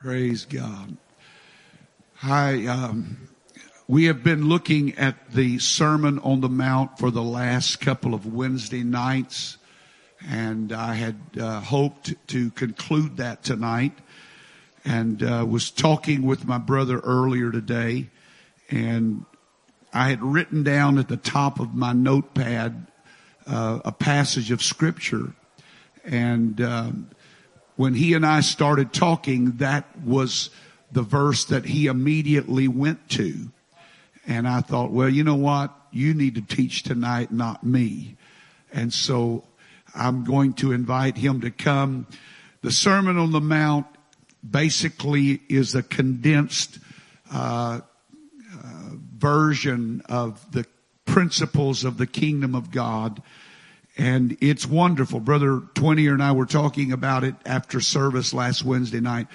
Praise God. Hi, we have been looking at the Sermon on the Mount for the last couple of Wednesday nights, and I had hoped to conclude that tonight, and was talking with my brother earlier today, and I had written down at the top of my notepad a passage of Scripture, and when he and I started talking, that was the verse that he immediately went to. And I thought, well, you know what? You need to teach tonight, not me. And so I'm going to invite him to come. The Sermon on the Mount basically is a condensed version of the principles of the kingdom of God. And it's wonderful. Brother Twinier and I were talking about it after service last Wednesday night.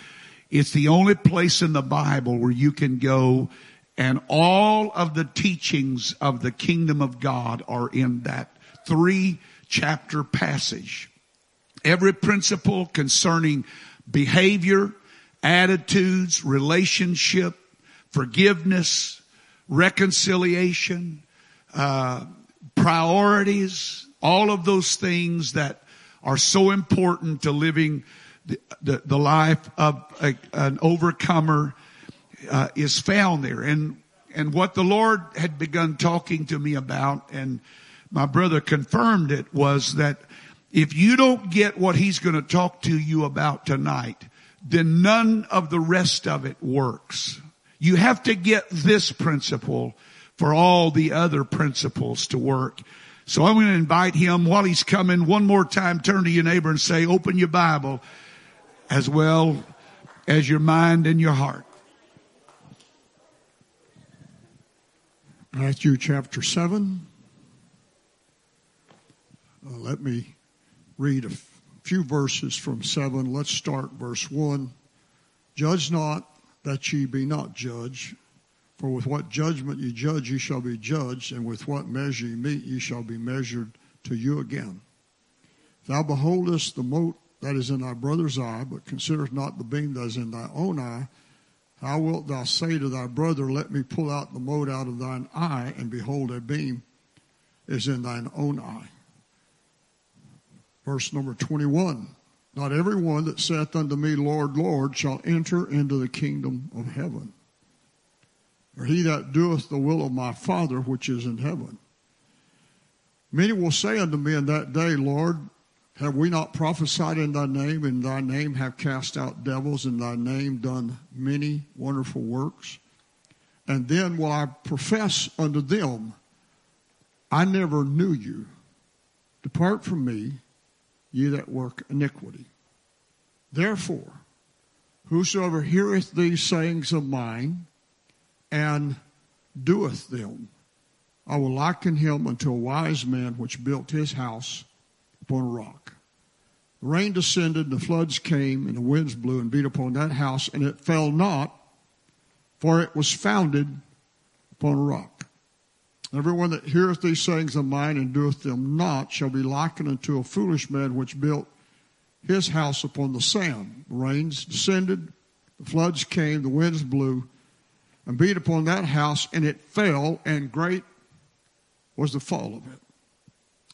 It's the only place in the Bible where you can go and all of the teachings of the kingdom of God are in that 3-chapter passage. Every principle concerning behavior, attitudes, relationship, forgiveness, reconciliation, priorities, all of those things that are so important to living the life of an overcomer is found there. And what the Lord had begun talking to me about, and my brother confirmed it, was that if you don't get what he's going to talk to you about tonight, then none of the rest of it works. You have to get this principle for all the other principles to work. So I'm going to invite him while he's coming. One more time, turn to your neighbor and say, open your Bible as well as your mind and your heart. Matthew chapter 7. Let me read a few verses from 7. Let's start verse 1. Judge not that ye be not judged. For with what judgment ye judge, ye shall be judged, and with what measure ye meet, ye shall be measured to you again. If thou beholdest the mote that is in thy brother's eye, but considerest not the beam that is in thy own eye, how wilt thou say to thy brother, let me pull out the mote out of thine eye, and behold, a beam is in thine own eye? Verse number 21, not every one that saith unto me, Lord, Lord, shall enter into the kingdom of heaven. Or he that doeth the will of my Father which is in heaven. Many will say unto me in that day, Lord, have we not prophesied in thy name, and thy name have cast out devils, and thy name done many wonderful works? And then will I profess unto them, I never knew you. Depart from me, ye that work iniquity. Therefore, whosoever heareth these sayings of mine, and doeth them, I will liken him unto a wise man which built his house upon a rock. The rain descended, and the floods came, and the winds blew and beat upon that house, and it fell not, for it was founded upon a rock. Everyone that heareth these sayings of mine and doeth them not shall be likened unto a foolish man which built his house upon the sand. The rains descended, the floods came, the winds blew, and beat upon that house, and it fell, and great was the fall of it.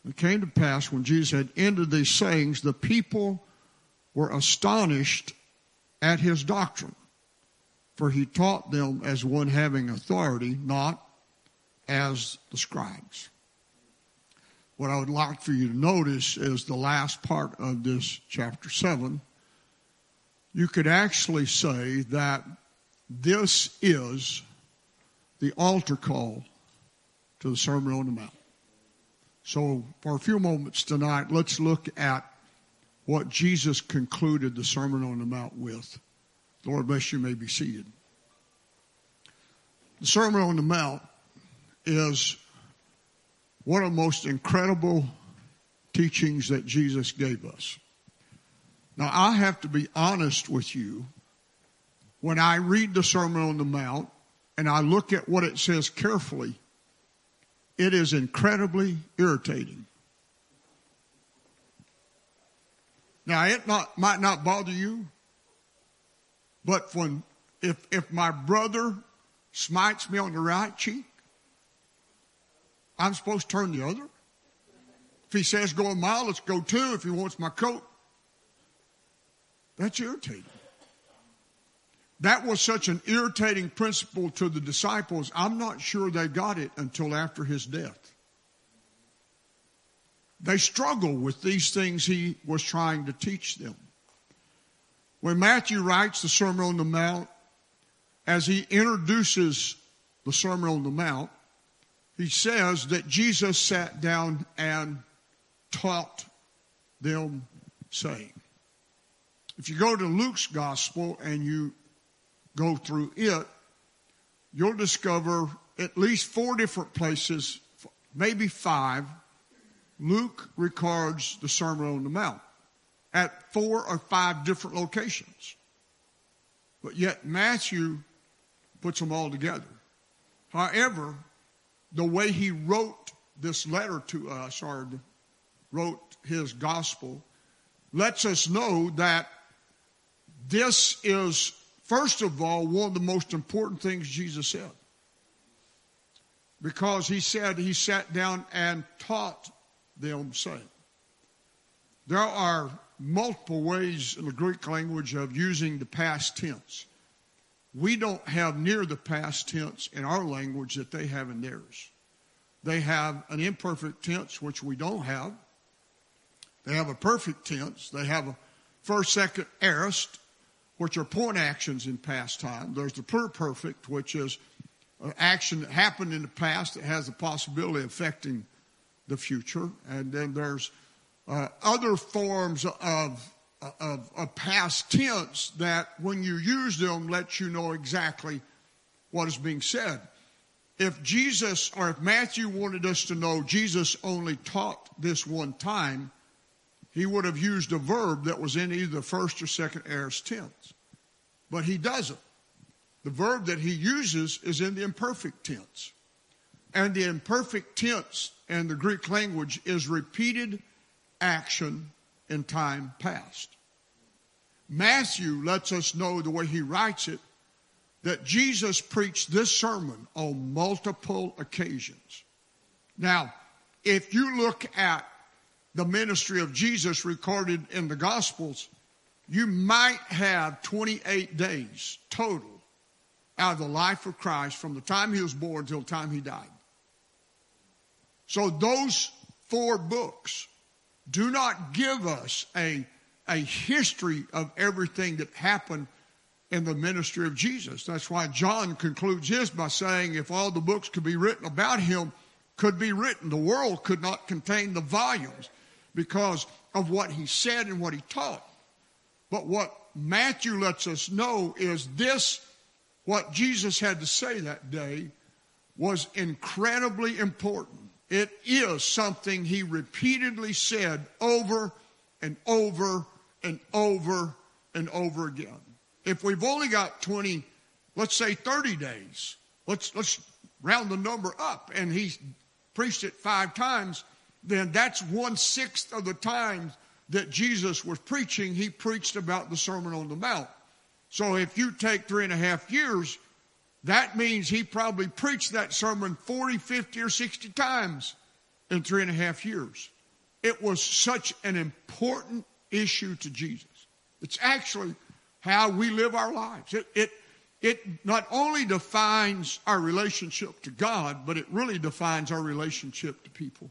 It came to pass, when Jesus had ended these sayings, the people were astonished at his doctrine, for he taught them as one having authority, not as the scribes. What I would like for you to notice is the last part of this chapter 7. You could actually say that this is the altar call to the Sermon on the Mount. So for a few moments tonight, let's look at what Jesus concluded the Sermon on the Mount with. Lord bless you, may be seated. The Sermon on the Mount is one of the most incredible teachings that Jesus gave us. Now, I have to be honest with you. When I read the Sermon on the Mount and I look at what it says carefully, it is incredibly irritating. Now, it might not bother you, But if my brother smites me on the right cheek, I'm supposed to turn the other. If he says go a mile, let's go two. If he wants my coat, that's irritating. That was such an irritating principle to the disciples. I'm not sure they got it until after his death. They struggle with these things he was trying to teach them. When Matthew writes the Sermon on the Mount, as he introduces the Sermon on the Mount, he says that Jesus sat down and taught them, saying. If you go to Luke's gospel and you go through it, you'll discover at least four different places, maybe five. Luke records the Sermon on the Mount at four or five different locations. But yet Matthew puts them all together. However, the way he wrote this letter to us, or wrote his gospel, lets us know that this is, first of all, one of the most important things Jesus said. Because he said he sat down and taught them, saying. There are multiple ways in the Greek language of using the past tense. We don't have near the past tense in our language that they have in theirs. They have an imperfect tense, which we don't have. They have a perfect tense. They have a first, second, aorist, which are point actions in past time. There's the plural perfect, which is an action that happened in the past that has the possibility of affecting the future. And then there's other forms of past tense that, when you use them, lets you know exactly what is being said. If Jesus, or if Matthew wanted us to know Jesus only taught this one time, he would have used a verb that was in either first or second aorist tense. But he doesn't. The verb that he uses is in the imperfect tense. And the imperfect tense in the Greek language is repeated action in time past. Matthew lets us know, the way he writes it, that Jesus preached this sermon on multiple occasions. Now, if you look at the ministry of Jesus recorded in the Gospels, you might have 28 days total out of the life of Christ from the time he was born till the time he died. So those four books do not give us a history of everything that happened in the ministry of Jesus. That's why John concludes his by saying, if all the books could be written about him, the world could not contain the volumes, because of what he said and what he taught. But what Matthew lets us know is this: what Jesus had to say that day was incredibly important. It is something he repeatedly said over and over and over and over again. If we've only got 20, let's say 30 days, let's round the number up, and he preached it five times, then that's 1/6 of the times that Jesus was preaching, he preached about the Sermon on the Mount. So if you take 3.5 years, that means he probably preached that sermon 40, 50, or 60 times in 3.5 years. It was such an important issue to Jesus. It's actually how we live our lives. It not only defines our relationship to God, but it really defines our relationship to people.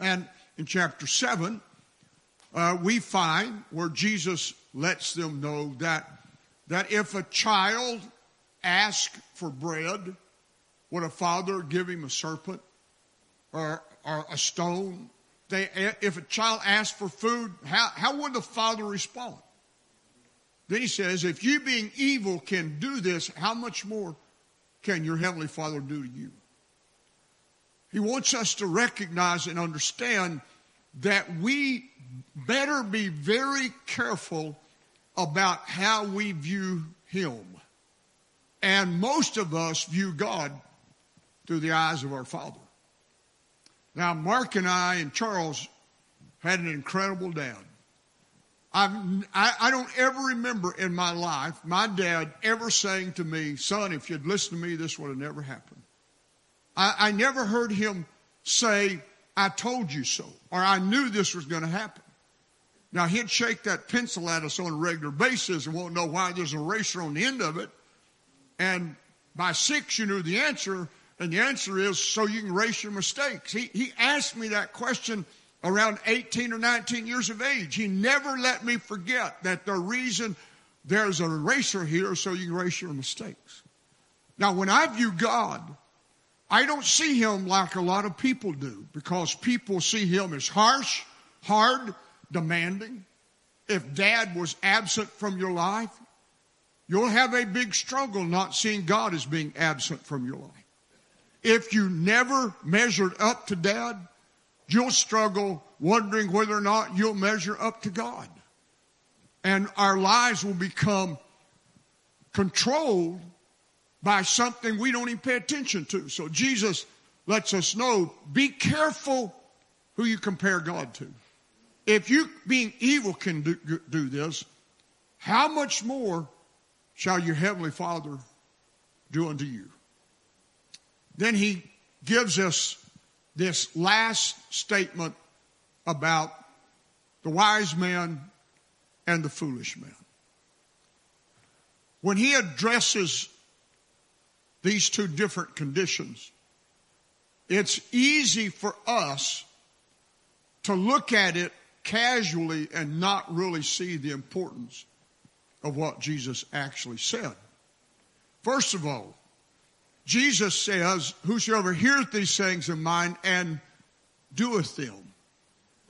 And in chapter 7, we find where Jesus lets them know that if a child asks for bread, would a father give him a serpent or a stone? If a child asks for food, how would the father respond? Then he says, if you being evil can do this, how much more can your heavenly Father do to you? He wants us to recognize and understand that we better be very careful about how we view him. And most of us view God through the eyes of our Father. Now, Mark and I and Charles had an incredible dad. I don't ever remember in my life my dad ever saying to me, son, if you'd listened to me, this would have never happened. I never heard him say, I told you so, or I knew this was going to happen. Now, he'd shake that pencil at us on a regular basis and won't know why there's an eraser on the end of it. And by 6, you knew the answer, and the answer is so you can erase your mistakes. He asked me that question around 18 or 19 years of age. He never let me forget that the reason there's an eraser here is so you can erase your mistakes. Now, when I view God, I don't see him like a lot of people do, because people see him as harsh, hard, demanding. If dad was absent from your life, you'll have a big struggle not seeing God as being absent from your life. If you never measured up to dad, you'll struggle wondering whether or not you'll measure up to God. And our lives will become controlled by something we don't even pay attention to. So Jesus lets us know, be careful who you compare God to. If you, being evil, can do this, how much more shall your heavenly Father do unto you? Then he gives us this last statement about the wise man and the foolish man. When he addresses these two different conditions, it's easy for us to look at it casually and not really see the importance of what Jesus actually said. First of all, Jesus says, whosoever heareth these things of mine and doeth them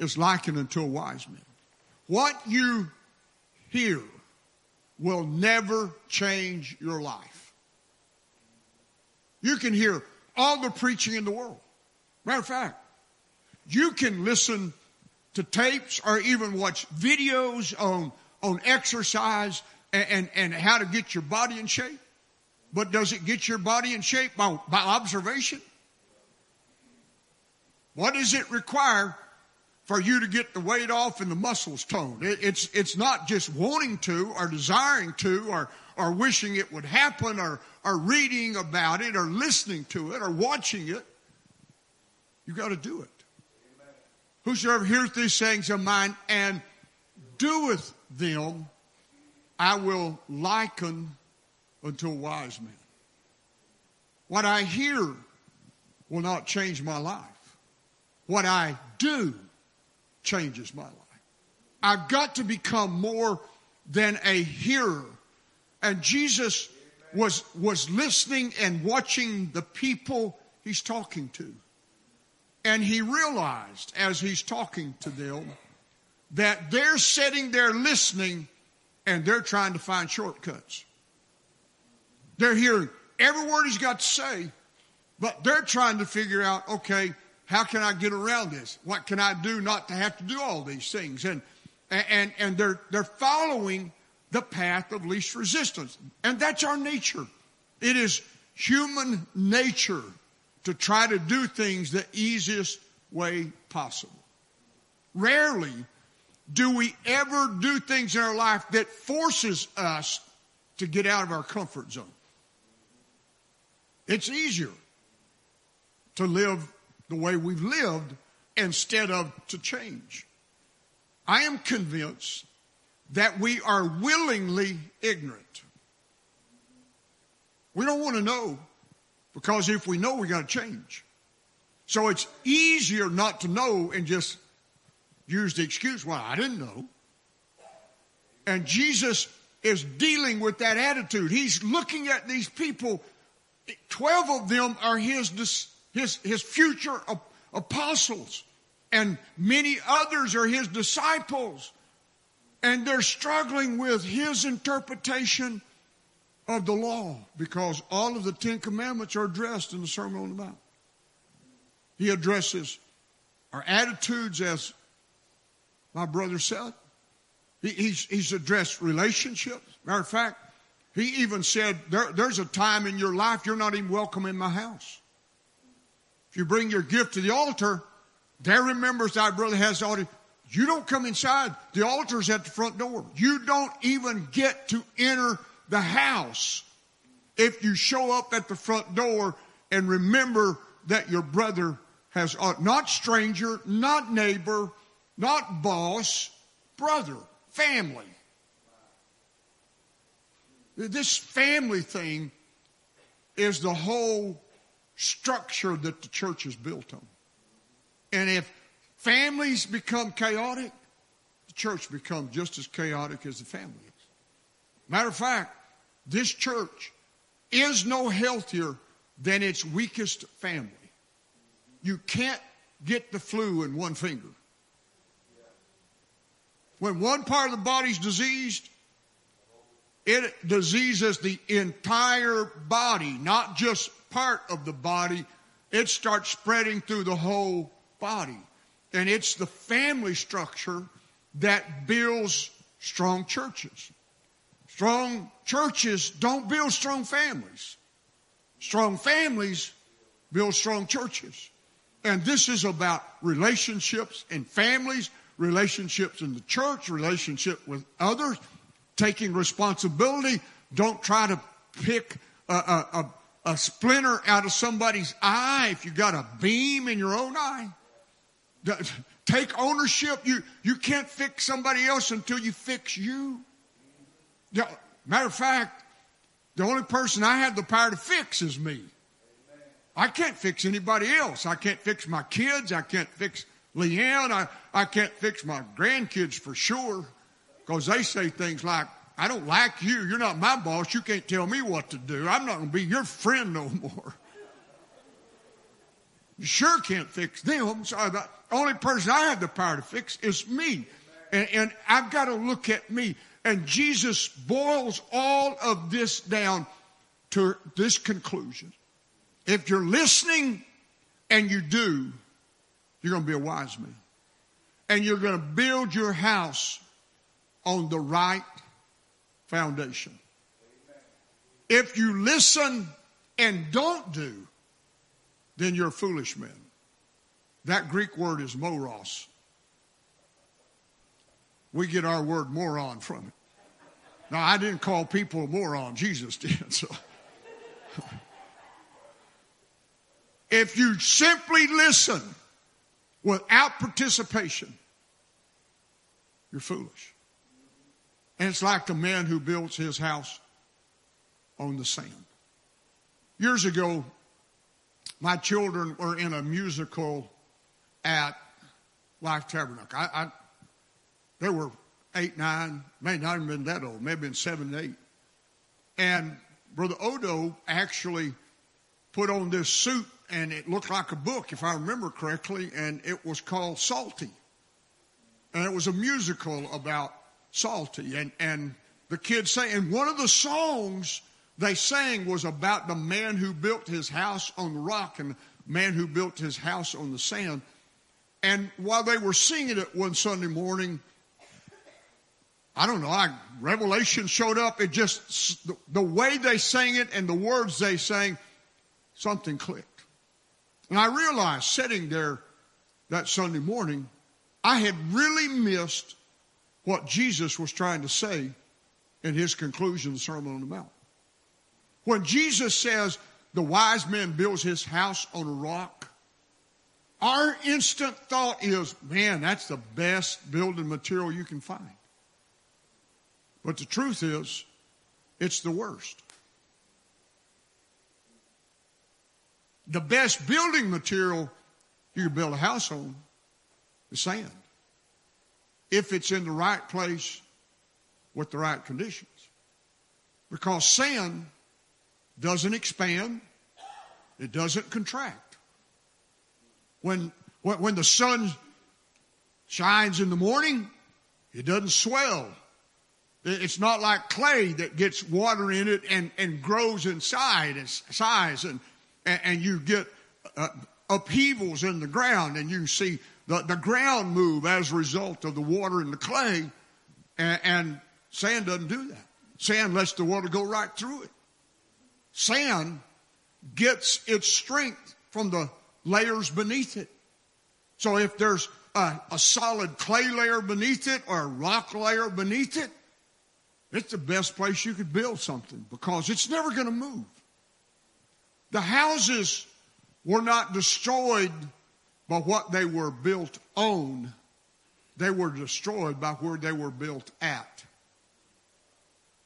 is likened unto a wise man. What you hear will never change your life. You can hear all the preaching in the world. Matter of fact, you can listen to tapes or even watch videos on exercise and how to get your body in shape. But does it get your body in shape by observation? What does it require for you to get the weight off and the muscles toned? It's not just wanting to or desiring to or wishing it would happen or reading about it or listening to it or watching it. You got to do it. Amen. Whosoever heareth these sayings of mine and doeth them, I will liken unto a wise man. What I hear will not change my life. What I do changes my life. I've got to become more than a hearer. And Jesus was listening and watching the people he's talking to. And he realized as he's talking to them that they're sitting there listening and they're trying to find shortcuts. They're hearing every word he's got to say, but they're trying to figure out, okay, how can I get around this? What can I do not to have to do all these things? And they're following the path of least resistance. And that's our nature. It is human nature to try to do things the easiest way possible. Rarely do we ever do things in our life that forces us to get out of our comfort zone. It's easier to live the way we've lived instead of to change. I am convinced that we are willingly ignorant. We don't want to know, because if we know, we got to change. So it's easier not to know and just use the excuse, well, I didn't know. And Jesus is dealing with that attitude. He's looking at these people. 12 of them are his future apostles, and many others are his disciples. And they're struggling with his interpretation of the law, because all of the 10 commandments are addressed in the Sermon on the Mount. He addresses our attitudes, as my brother said. He's addressed relationships. Matter of fact, he even said, there's a time in your life you're not even welcome in my house. If you bring your gift to the altar, there remembers thy brother has the altar. You don't come inside. The altar's at the front door. You don't even get to enter the house if you show up at the front door and remember that your brother has, not stranger, not neighbor, not boss, brother, family. This family thing is the whole structure that the church is built on. And if families become chaotic, the church becomes just as chaotic as the family is. Matter of fact, this church is no healthier than its weakest family. You can't get the flu in one finger. When one part of the body's diseased, it diseases the entire body, not just part of the body. It starts spreading through the whole body. And it's the family structure that builds strong churches. Strong churches don't build strong families. Strong families build strong churches. And this is about relationships in families, relationships in the church, relationship with others, taking responsibility. Don't try to pick a splinter out of somebody's eye if you got a beam in your own eye. Take ownership. You can't fix somebody else until you fix you. Matter of fact, the only person I have the power to fix is me. I can't fix anybody else. I can't fix my kids. I can't fix Leanne. I can't fix my grandkids for sure, because they say things like, I don't like you. You're not my boss. You can't tell me what to do. I'm not going to be your friend no more. You sure can't fix them. I'm sorry, the only person I have the power to fix is me. And I've got to look at me. And Jesus boils all of this down to this conclusion. If you're listening and you do, you're going to be a wise man. And you're going to build your house on the right foundation. If you listen and don't do, then you're a foolish man. That Greek word is moros. We get our word moron from it. Now, I didn't call people a moron. Jesus did. So. If you simply listen without participation, you're foolish. And it's like the man who builds his house on the sand. Years ago, my children were in a musical at Life Tabernacle. They were 8, 9, may not have been that old, may have been 7, 8. And Brother Odo actually put on this suit, and it looked like a book, if I remember correctly, and it was called Salty. And it was a musical about Salty. And the kids sang, and one of the songs they sang was about the man who built his house on the rock and the man who built his house on the sand. And while they were singing it one Sunday morning, I don't know, Revelation showed up. It just, the way they sang it and the words they sang, something clicked. And I realized sitting there that Sunday morning, I had really missed what Jesus was trying to say in his conclusion of the Sermon on the Mount. When Jesus says the wise man builds his house on a rock, our instant thought is, man, that's the best building material you can find. But the truth is, it's the worst. The best building material you can build a house on is sand, if it's in the right place with the right conditions. Because sand doesn't expand, it doesn't contract. When the sun shines in the morning, it doesn't swell. It's not like clay that gets water in it and grows in size and you get upheavals in the ground, and you see the ground move as a result of the water in the clay, and sand doesn't do that. Sand lets the water go right through it. Sand gets its strength from the layers beneath it. So if there's a solid clay layer beneath it or a rock layer beneath it, it's the best place you could build something because it's never going to move. The houses were not destroyed by what they were built on. They were destroyed by where they were built at.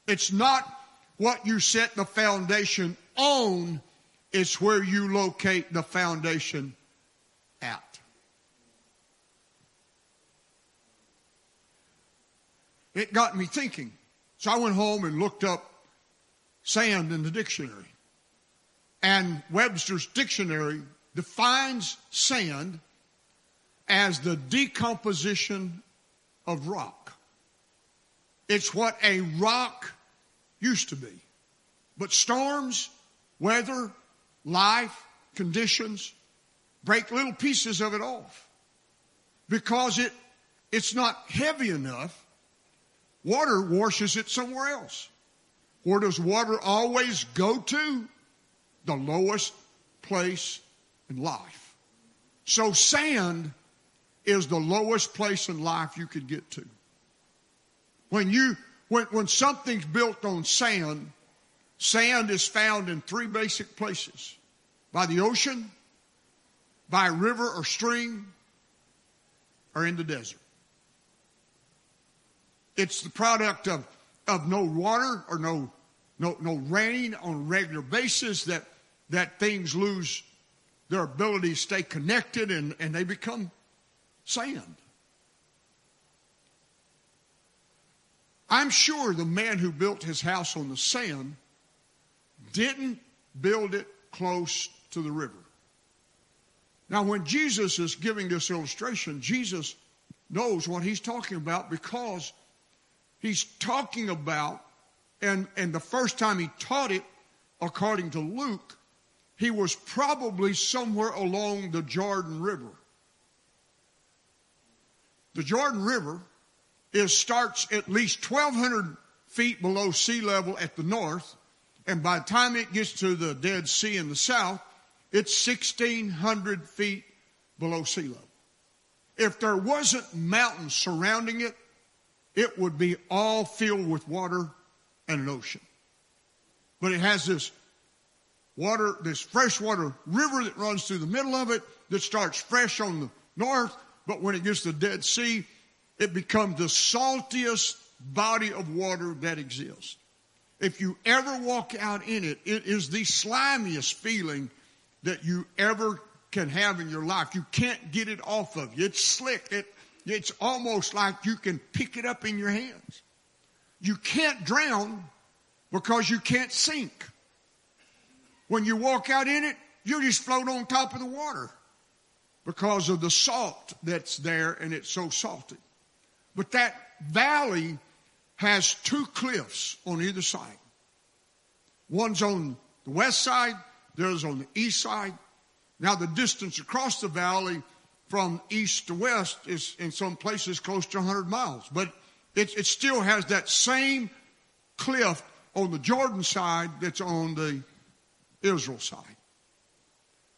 It's not what you set the foundation on. It's where you locate the foundation at. It got me thinking. So I went home and looked up sand in the dictionary. And Webster's dictionary defines sand as the decomposition of rock. It's what a rock used to be. But storms, weather, life, conditions break little pieces of it off. Because it's not heavy enough, water washes it somewhere else. Where does water always go to? The lowest place in life. So sand is the lowest place in life you could get to. When something's built on sand, sand is found in three basic places. By the ocean, by a river or stream, or in the desert. It's the product of no water or no rain on a regular basis that things lose their ability to stay connected and they become sand. I'm sure the man who built his house on the sand didn't build it close to the river. Now, when Jesus is giving this illustration, Jesus knows what he's talking about because he's talking about, and the first time he taught it, according to Luke, he was probably somewhere along the Jordan River. The Jordan River starts at least 1,200 feet below sea level at the north, and by the time it gets to the Dead Sea in the south, it's 1,600 feet below sea level. If there wasn't mountains surrounding it, it would be all filled with water and an ocean. But it has this water, this freshwater river that runs through the middle of it that starts fresh on the north, but when it gets to the Dead Sea, it becomes the saltiest body of water that exists. If you ever walk out in it, it is the slimiest feeling that you ever can have in your life. You can't get it off of you. It's slick. It's almost like you can pick it up in your hands. You can't drown because you can't sink. When you walk out in it, you just float on top of the water because of the salt that's there, and it's so salty. But that valley has two cliffs on either side. One's on the west side, the other's on the east side. Now the distance across the valley from east to west is in some places close to 100 miles. But it still has that same cliff on the Jordan side that's on the Israel side.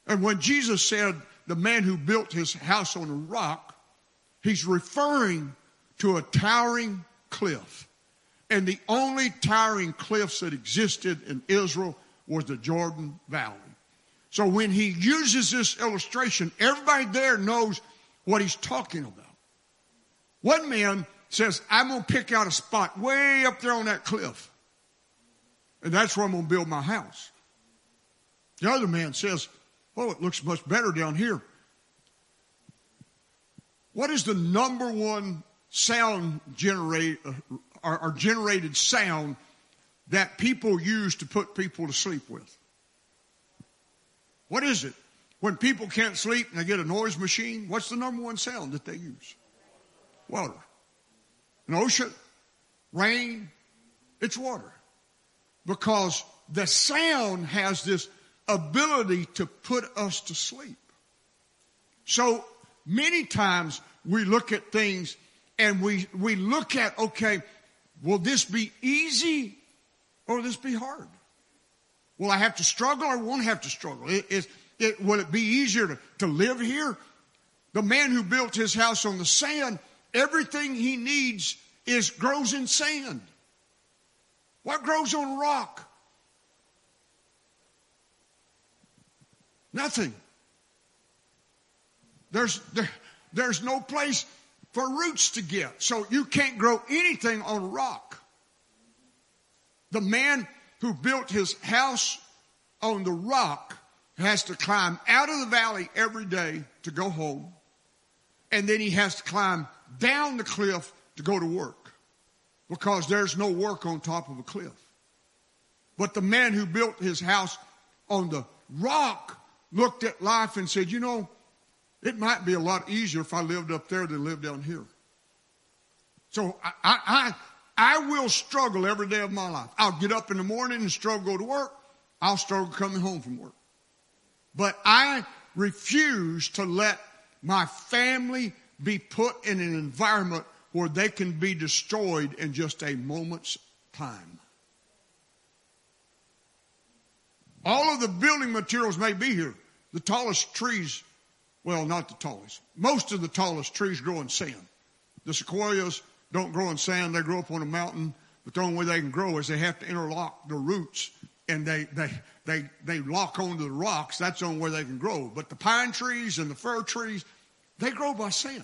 And when Jesus said the man who built his house on a rock, he's referring to a towering cliff. And the only towering cliffs that existed in Israel was the Jordan Valley. So when he uses this illustration, everybody there knows what he's talking about. One man says, I'm going to pick out a spot way up there on that cliff, and that's where I'm going to build my house. The other man says, oh, it looks much better down here. What is the number one sound generated sound that people use to put people to sleep with? What is it? When people can't sleep and they get a noise machine, what's the number one sound that they use? Water. An ocean, rain, it's water. Because the sound has this ability to put us to sleep. So many times we look at things and we look at, okay, will this be easy or will this be hard? Will I have to struggle or won't have to struggle? Will it be easier to live here The man who built his house on the sand, everything he needs grows in sand. What grows on rock? Nothing. There's no place for roots to get. So you can't grow anything on rock. The man who built his house on the rock has to climb out of the valley every day to go home. And then he has to climb down the cliff to go to work, because there's no work on top of a cliff. But the man who built his house on the rock looked at life and said, you know, it might be a lot easier if I lived up there than lived down here. So I will struggle every day of my life. I'll get up in the morning and struggle to work. I'll struggle coming home from work. But I refuse to let my family be put in an environment where they can be destroyed in just a moment's time. All of the building materials may be here. The tallest trees, well, not the tallest. Most of the tallest trees grow in sand. The sequoias don't grow in sand. They grow up on a mountain. But the only way they can grow is they have to interlock the roots, and they lock onto the rocks. That's the only way they can grow. But the pine trees and the fir trees, they grow by sand.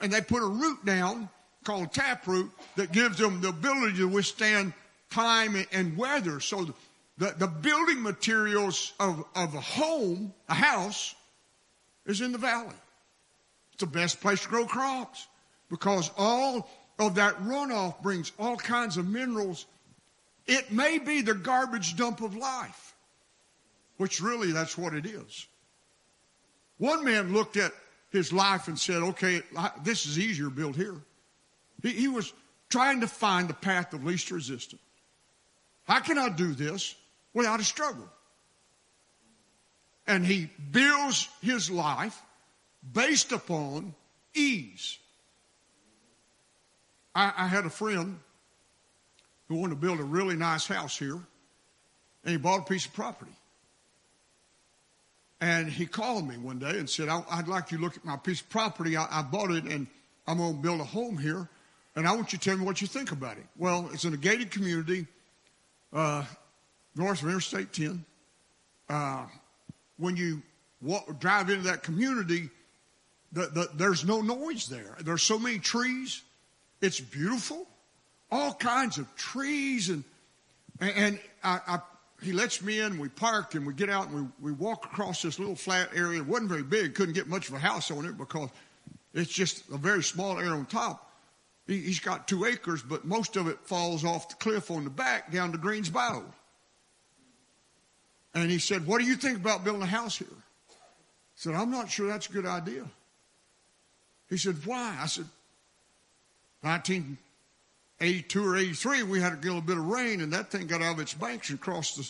And they put a root down called taproot that gives them the ability to withstand time and weather. So the building materials of a home, a house, is in the valley. It's the best place to grow crops, because all of that runoff brings all kinds of minerals. It may be the garbage dump of life, which really that's what it is. One man looked at his life and said, okay, this is easier to build here. He was trying to find the path of least resistance. How can I do this without a struggle? And he builds his life based upon ease. I had a friend who wanted to build a really nice house here, and he bought a piece of property. And he called me one day and said, I'd like you to look at my piece of property. I bought it, and I'm going to build a home here, and I want you to tell me what you think about it. Well, it's in a gated community, north of Interstate 10. When you drive into that community, there's no noise there. There's so many trees. It's beautiful. All kinds of trees. And he lets me in, we park, and we get out, and we walk across this little flat area. It wasn't very big. Couldn't get much of a house on it because it's just a very small area on top. He's got 2 acres, but most of it falls off the cliff on the back down to Greens Bayou. And he said, what do you think about building a house here? I said, I'm not sure that's a good idea. He said, why? I said, 1982 or 83, we had a little bit of rain, and that thing got out of its banks and crossed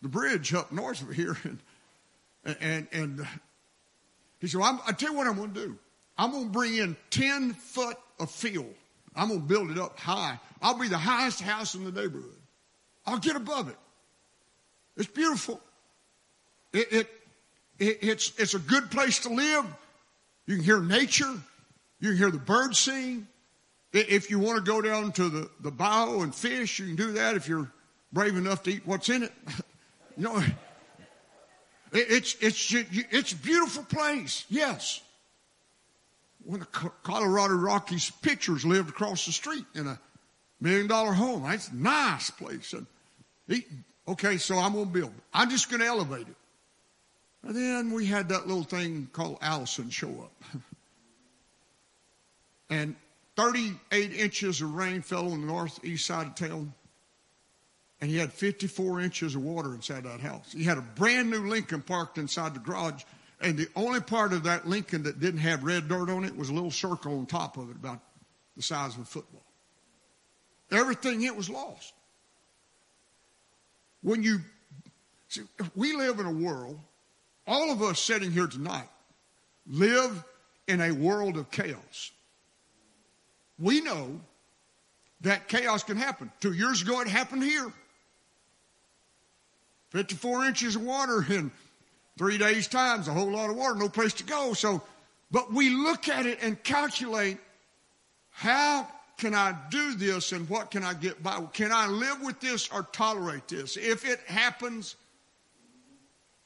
the bridge up north of here. And he said, well, I tell you what I'm going to do. I'm going to bring in 10 foot of field. I'm going to build it up high. I'll be the highest house in the neighborhood. I'll get above it. It's beautiful. It's a good place to live. You can hear nature. You can hear the birds sing. If you want to go down to the bayou and fish, you can do that if you're brave enough to eat what's in it. You know, it's a beautiful place, yes. When the Colorado Rockies pitchers lived across the street in a $1 million home. That's a nice place. And okay, so I'm going to build. I'm just going to elevate it. And then we had that little thing called Allison show up. And 38 inches of rain fell on the northeast side of town, and he had 54 inches of water inside that house. He had a brand new Lincoln parked inside the garage, and the only part of that Lincoln that didn't have red dirt on it was a little circle on top of it about the size of a football. Everything it was lost. When you see, we live in a world, all of us sitting here tonight live in a world of chaos. We know that chaos can happen. 2 years ago, it happened here. 54 inches of water in 3 days' time is a whole lot of water, no place to go. So But we look at it and calculate, how can I do this and what can I get by? Can I live with this or tolerate this? If it happens,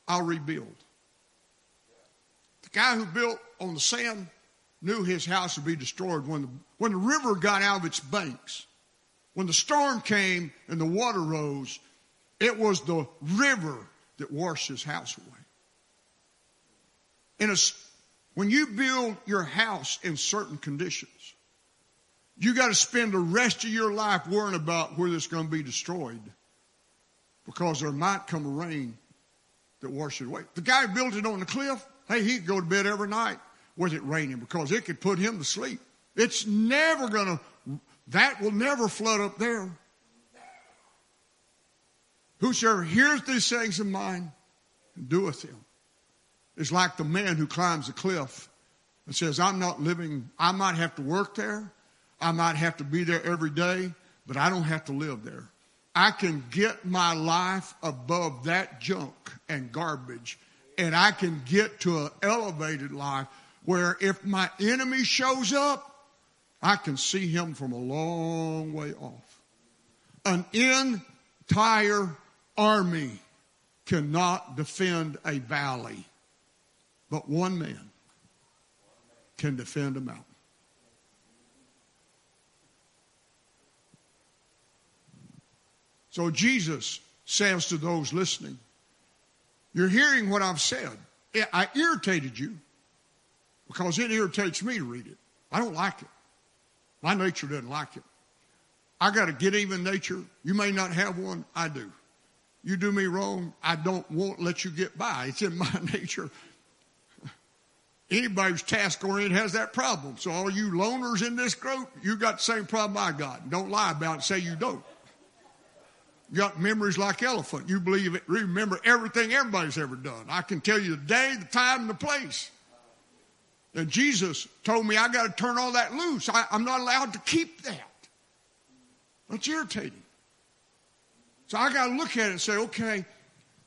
I'll rebuild. The guy who built on the sand knew his house would be destroyed when the river got out of its banks. When the storm came and the water rose, it was the river that washed his house away. When you build your house in certain conditions, you got to spend the rest of your life worrying about where it's going to be destroyed, because there might come a rain that washes it away. The guy who built it on the cliff, hey, he could go to bed every night with it raining, because it could put him to sleep. It's never going to, that will never flood up there. Whosoever hears these things in mind and doeth them is like the man who climbs a cliff and says, I might have to work there. I might have to be there every day, but I don't have to live there. I can get my life above that junk and garbage, and I can get to an elevated life where if my enemy shows up, I can see him from a long way off. An entire army cannot defend a valley, but one man can defend a mountain. So Jesus says to those listening, you're hearing what I've said. I irritated you because it irritates me to read it. I don't like it. My nature doesn't like it. I got a get even nature. You may not have one. I do. You do me wrong, I won't let you get by. It's in my nature. Anybody who's task-oriented has that problem. So all you loners in this group, you got the same problem I got. Don't lie about it. Say you don't. You got memories like elephant. You believe it. Remember everything everybody's ever done. I can tell you the day, the time, and the place. And Jesus told me I got to turn all that loose. I'm not allowed to keep that. That's irritating. So I got to look at it and say, okay,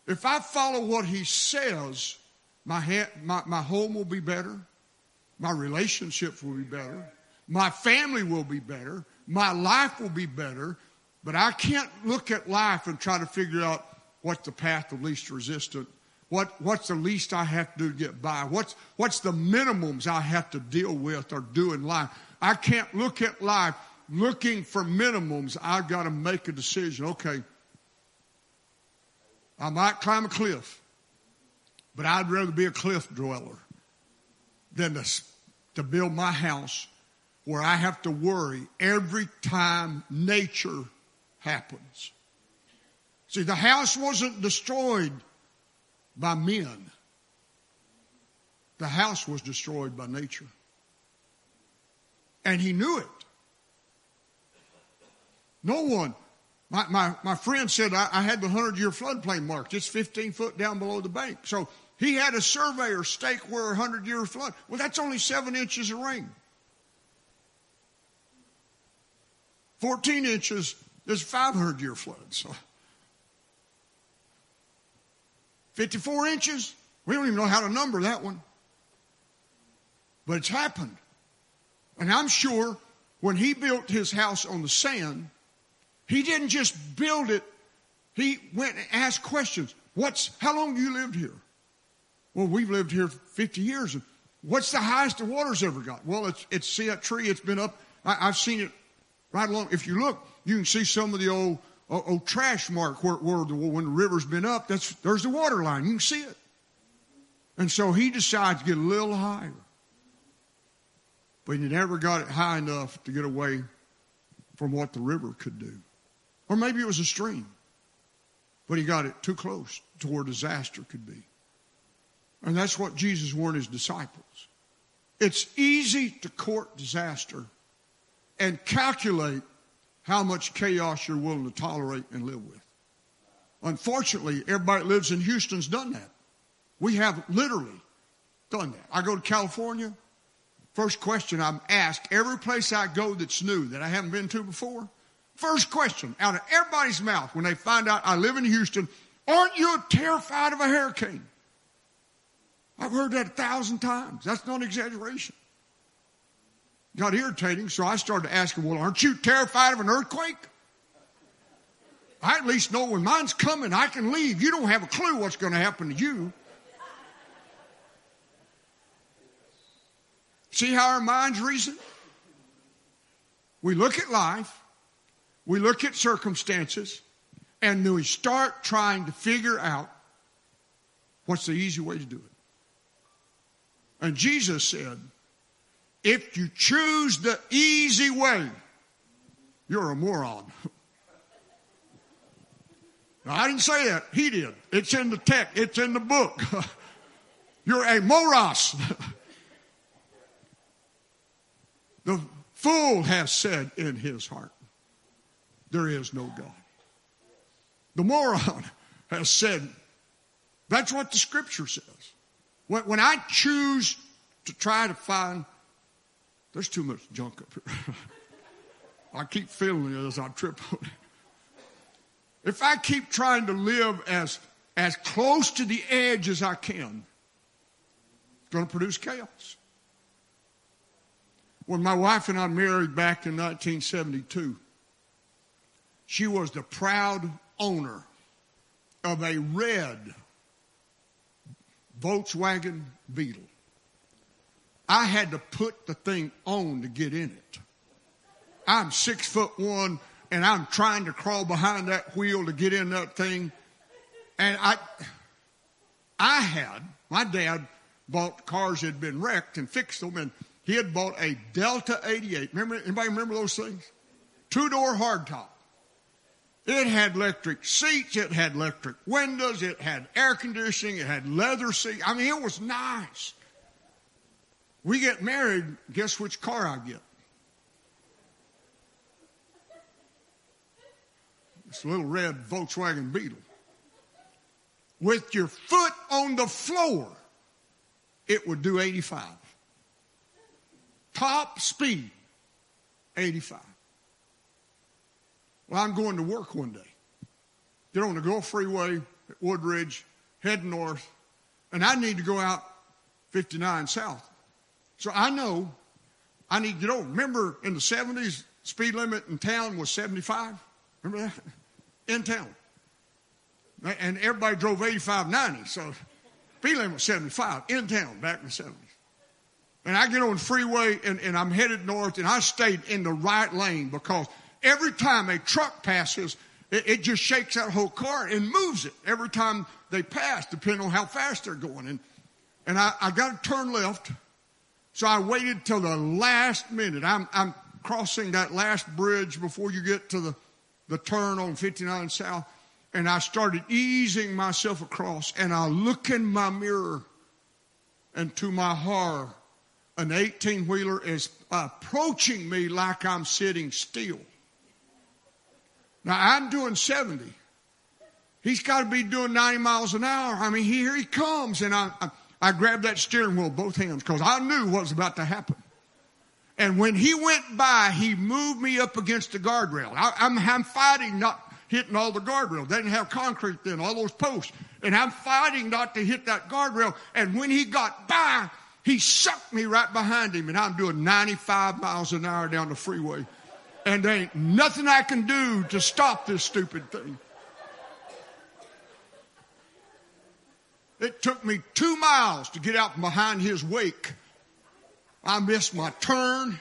if I follow what he says, my home will be better. My relationships will be better. My family will be better. My life will be better. But I can't look at life and try to figure out what's the path of least resistance. What's the least I have to do to get by? What's the minimums I have to deal with or do in life? I can't look at life looking for minimums. I've got to make a decision. Okay, I might climb a cliff, but I'd rather be a cliff dweller than to build my house where I have to worry every time nature happens. See, the house wasn't destroyed by men. The house was destroyed by nature. And he knew it. No one. My friend said, I had the 100-year floodplain marked. It's 15 foot down below the bank. So he had a surveyor stake where 100-year flood. Well, that's only 7 inches of rain. 14 inches is 500-year flood. So 54 inches, we don't even know how to number that one. But it's happened. And I'm sure when he built his house on the sand, he didn't just build it. He went and asked questions. How long have you lived here? Well, we've lived here 50 years. What's the highest the water's ever got? Well, see that tree? It's been up. I've seen it. Right along, if you look, you can see some of the old trash mark when the river's been up. There's the water line. You can see it. And so he decides to get a little higher. But he never got it high enough to get away from what the river could do. Or maybe it was a stream. But he got it too close to where disaster could be. And that's what Jesus warned his disciples. It's easy to court disaster and calculate how much chaos you're willing to tolerate and live with. Unfortunately, everybody that lives in Houston's done that. We have literally done that. I go to California. First question I'm asked, every place I go that's new, that I haven't been to before, first question out of everybody's mouth when they find out I live in Houston, aren't you terrified of a hurricane? I've heard that 1,000 times. That's not an exaggeration. It got irritating, so I started asking, well, aren't you terrified of an earthquake? I at least know when mine's coming, I can leave. You don't have a clue what's going to happen to you. See how our minds reason? We look at life, we look at circumstances, and then we start trying to figure out what's the easy way to do it. And Jesus said, if you choose the easy way, you're a moron. Now, I didn't say that. He did. It's in the text. It's in the book. You're a moros. The fool has said in his heart, there is no God. The moron has said, that's what the scripture says. When I choose to try to find, there's too much junk up here. I keep feeling it as I trip on it. If I keep trying to live as close to the edge as I can, it's going to produce chaos. When my wife and I married back in 1972, she was the proud owner of a red Volkswagen Beetle. I had to put the thing on to get in it. I'm 6'1", and I'm trying to crawl behind that wheel to get in that thing. And my dad bought cars that had been wrecked and fixed them, and he had bought a Delta 88. Anybody remember those things? 2-door hardtop. It had electric seats. It had electric windows. It had air conditioning. It had leather seats. I mean, it was nice. We get married, guess which car I get? This little red Volkswagen Beetle. With your foot on the floor, it would do 85. Top speed, 85. Well, I'm going to work one day. Get on the Gulf Freeway at Woodridge, head north, and I need to go out 59 south. So I know I need to get over. Remember in the 70s, speed limit in town was 75? Remember that? In town. And everybody drove 85, 90. So speed limit was 75 in town back in the 70s. And I get on the freeway and I'm headed north, and I stayed in the right lane because every time a truck passes, it just shakes that whole car and moves it. Every time they pass, depending on how fast they're going. And I got to turn left, so I waited till the last minute. I'm crossing that last bridge before you get to the turn on 59 South, and I started easing myself across, and I look in my mirror, and to my horror, an 18-wheeler is approaching me like I'm sitting still. Now, I'm doing 70. He's got to be doing 90 miles an hour. I mean, here he comes, and I grabbed that steering wheel with both hands because I knew what was about to happen. And when he went by, he moved me up against the guardrail. I'm fighting not hitting all the guardrail. They didn't have concrete then, all those posts. And I'm fighting not to hit that guardrail. And when he got by, he sucked me right behind him, and I'm doing 95 miles an hour down the freeway. And there ain't nothing I can do to stop this stupid thing. It took me 2 miles to get out behind his wake. I missed my turn.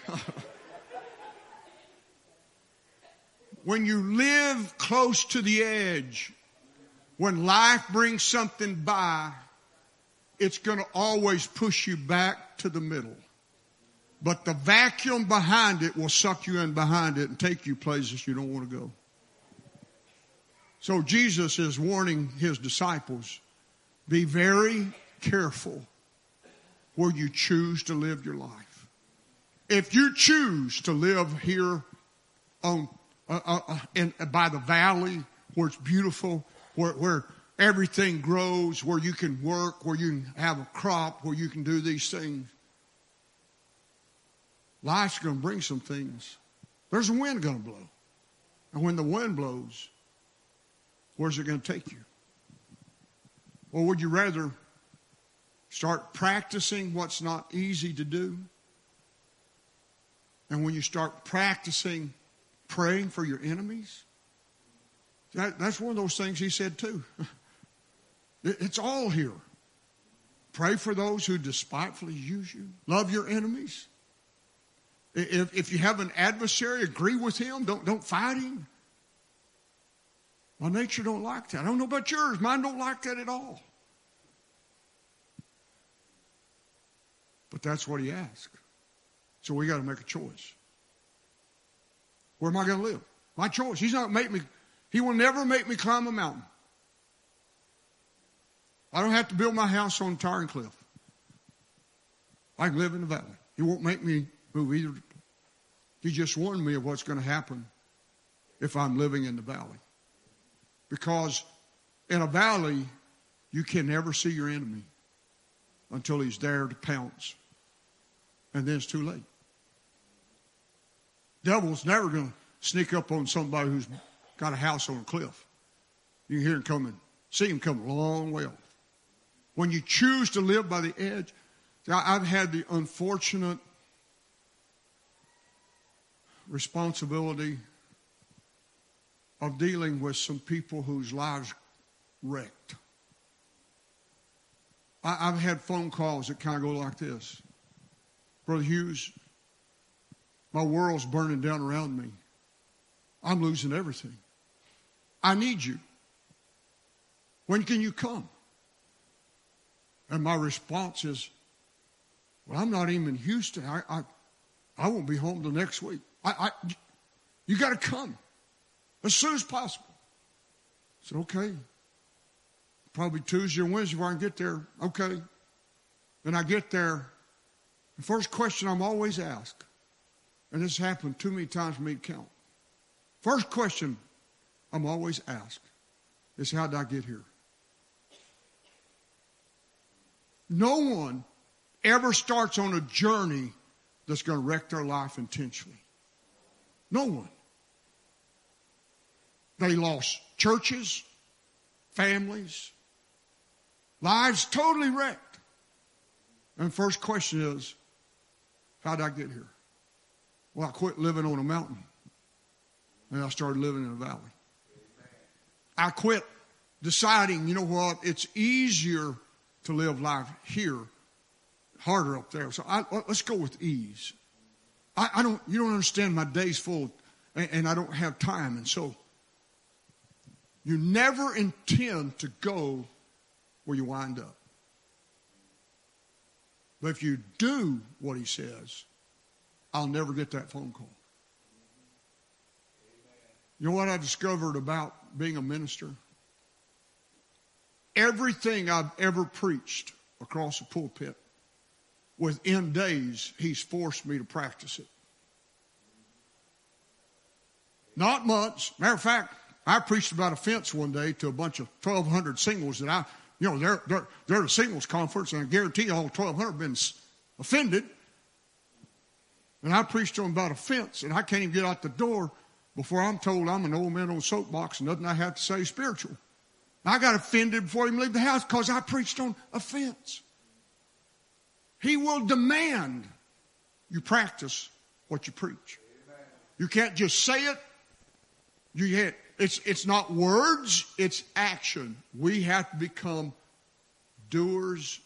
When you live close to the edge, when life brings something by, it's going to always push you back to the middle. But the vacuum behind it will suck you in behind it and take you places you don't want to go. So Jesus is warning his disciples, be very careful where you choose to live your life. If you choose to live here by the valley where it's beautiful, where everything grows, where you can work, where you can have a crop, where you can do these things, life's going to bring some things. There's a wind going to blow. And when the wind blows, where's it going to take you? Or would you rather Start practicing what's not easy to do. And when you start practicing praying for your enemies, that's one of those things he said too. It's all here. Pray for those who despitefully use you. Love your enemies. If you have an adversary, agree with him. Don't fight him. My nature don't like that. I don't know about yours. Mine don't like that at all. But that's what he asked. So we got to make a choice. Where am I going to live? My choice. He will never make me climb a mountain. I don't have to build my house on Tarn Cliff. I can live in the valley. He won't make me move either. He just warned me of what's going to happen if I'm living in the valley. Because in a valley, you can never see your enemy until he's there to pounce. And then it's too late. Devil's never going to sneak up on somebody who's got a house on a cliff. You can hear him coming, see him come a long way off. When you choose to live by the edge, I've had the unfortunate responsibility of dealing with some people whose lives wrecked. I've had phone calls that kind of go like this. Brother Hughes, my world's burning down around me. I'm losing everything. I need you. When can you come? And my response is, well, I'm not even in Houston. I won't be home till next week. You got to come as soon as possible. I said, okay. Probably Tuesday or Wednesday if I can get there. Okay. Then I get there. The first question I'm always asked, and this happened too many times for me to count. First question I'm always asked is, how did I get here? No one ever starts on a journey that's going to wreck their life intentionally. No one. They lost churches, families, lives totally wrecked. And first question is, how did I get here? Well, I quit living on a mountain, and I started living in a valley. I quit deciding, you know what, it's easier to live life here, harder up there. So let's go with ease. You don't understand, my day's full, and I don't have time. And so you never intend to go where you wind up. But if you do what he says, I'll never get that phone call. You know what I've discovered about being a minister? Everything I've ever preached across the pulpit, within days, he's forced me to practice it. Not months. Matter of fact, I preached about offense one day to a bunch of 1,200 singles that they're a singles conference, and I guarantee all 1,200 have been offended. And I preached to them about offense, and I can't even get out the door before I'm told I'm an old man on a soapbox and nothing I have to say is spiritual. And I got offended before I even leave the house because I preached on offense. He will demand you practice what you preach. Amen. You can't just say it. It's not words, it's action. We have to become doers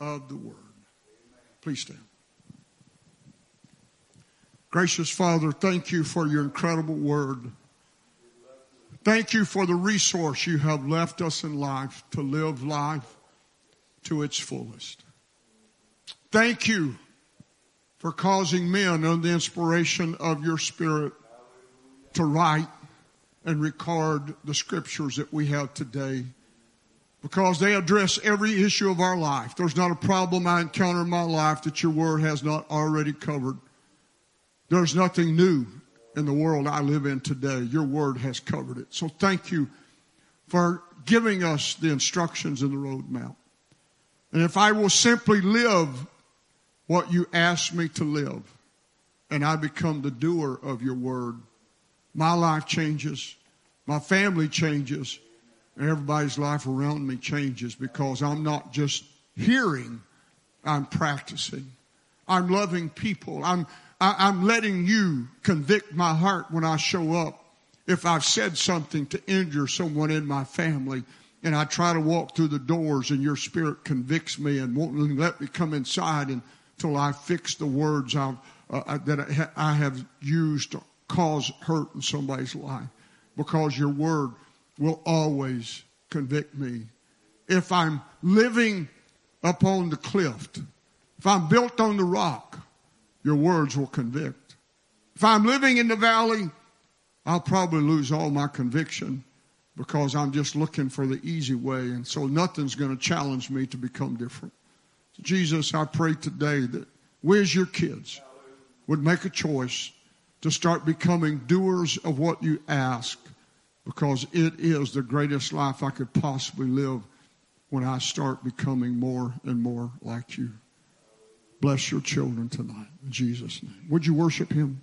of the word. Please stand. Gracious Father, thank you for your incredible word. Thank you for the resource you have left us in life to live life to its fullest. Thank you for causing men under the inspiration of your Spirit to write and record the scriptures that we have today, because they address every issue of our life. There's not a problem I encounter in my life that your word has not already covered. There's nothing new in the world I live in today. Your word has covered it. So thank you for giving us the instructions and the roadmap. And if I will simply live what you ask me to live, and I become the doer of your word, my life changes, my family changes, and everybody's life around me changes, because I'm not just hearing, I'm practicing. I'm loving people. I'm letting you convict my heart when I show up. If I've said something to injure someone in my family and I try to walk through the doors and your spirit convicts me and won't let me come inside until I fix the words that I have used to cause hurt in somebody's life, because your word will always convict me. If I'm living up on the cliff, if I'm built on the rock, your words will convict. If I'm living in the valley, I'll probably lose all my conviction because I'm just looking for the easy way, and so nothing's going to challenge me to become different. So Jesus, I pray today that we as your kids would make a choice to start becoming doers of what you ask, because it is the greatest life I could possibly live when I start becoming more and more like you. Bless your children tonight in Jesus' name. Would you worship him?